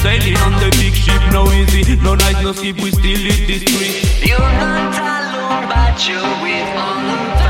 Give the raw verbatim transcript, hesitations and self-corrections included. sailing on the big ship, no easy, no night, no sleep, we still in the street. You're not alone, but you're with all of us.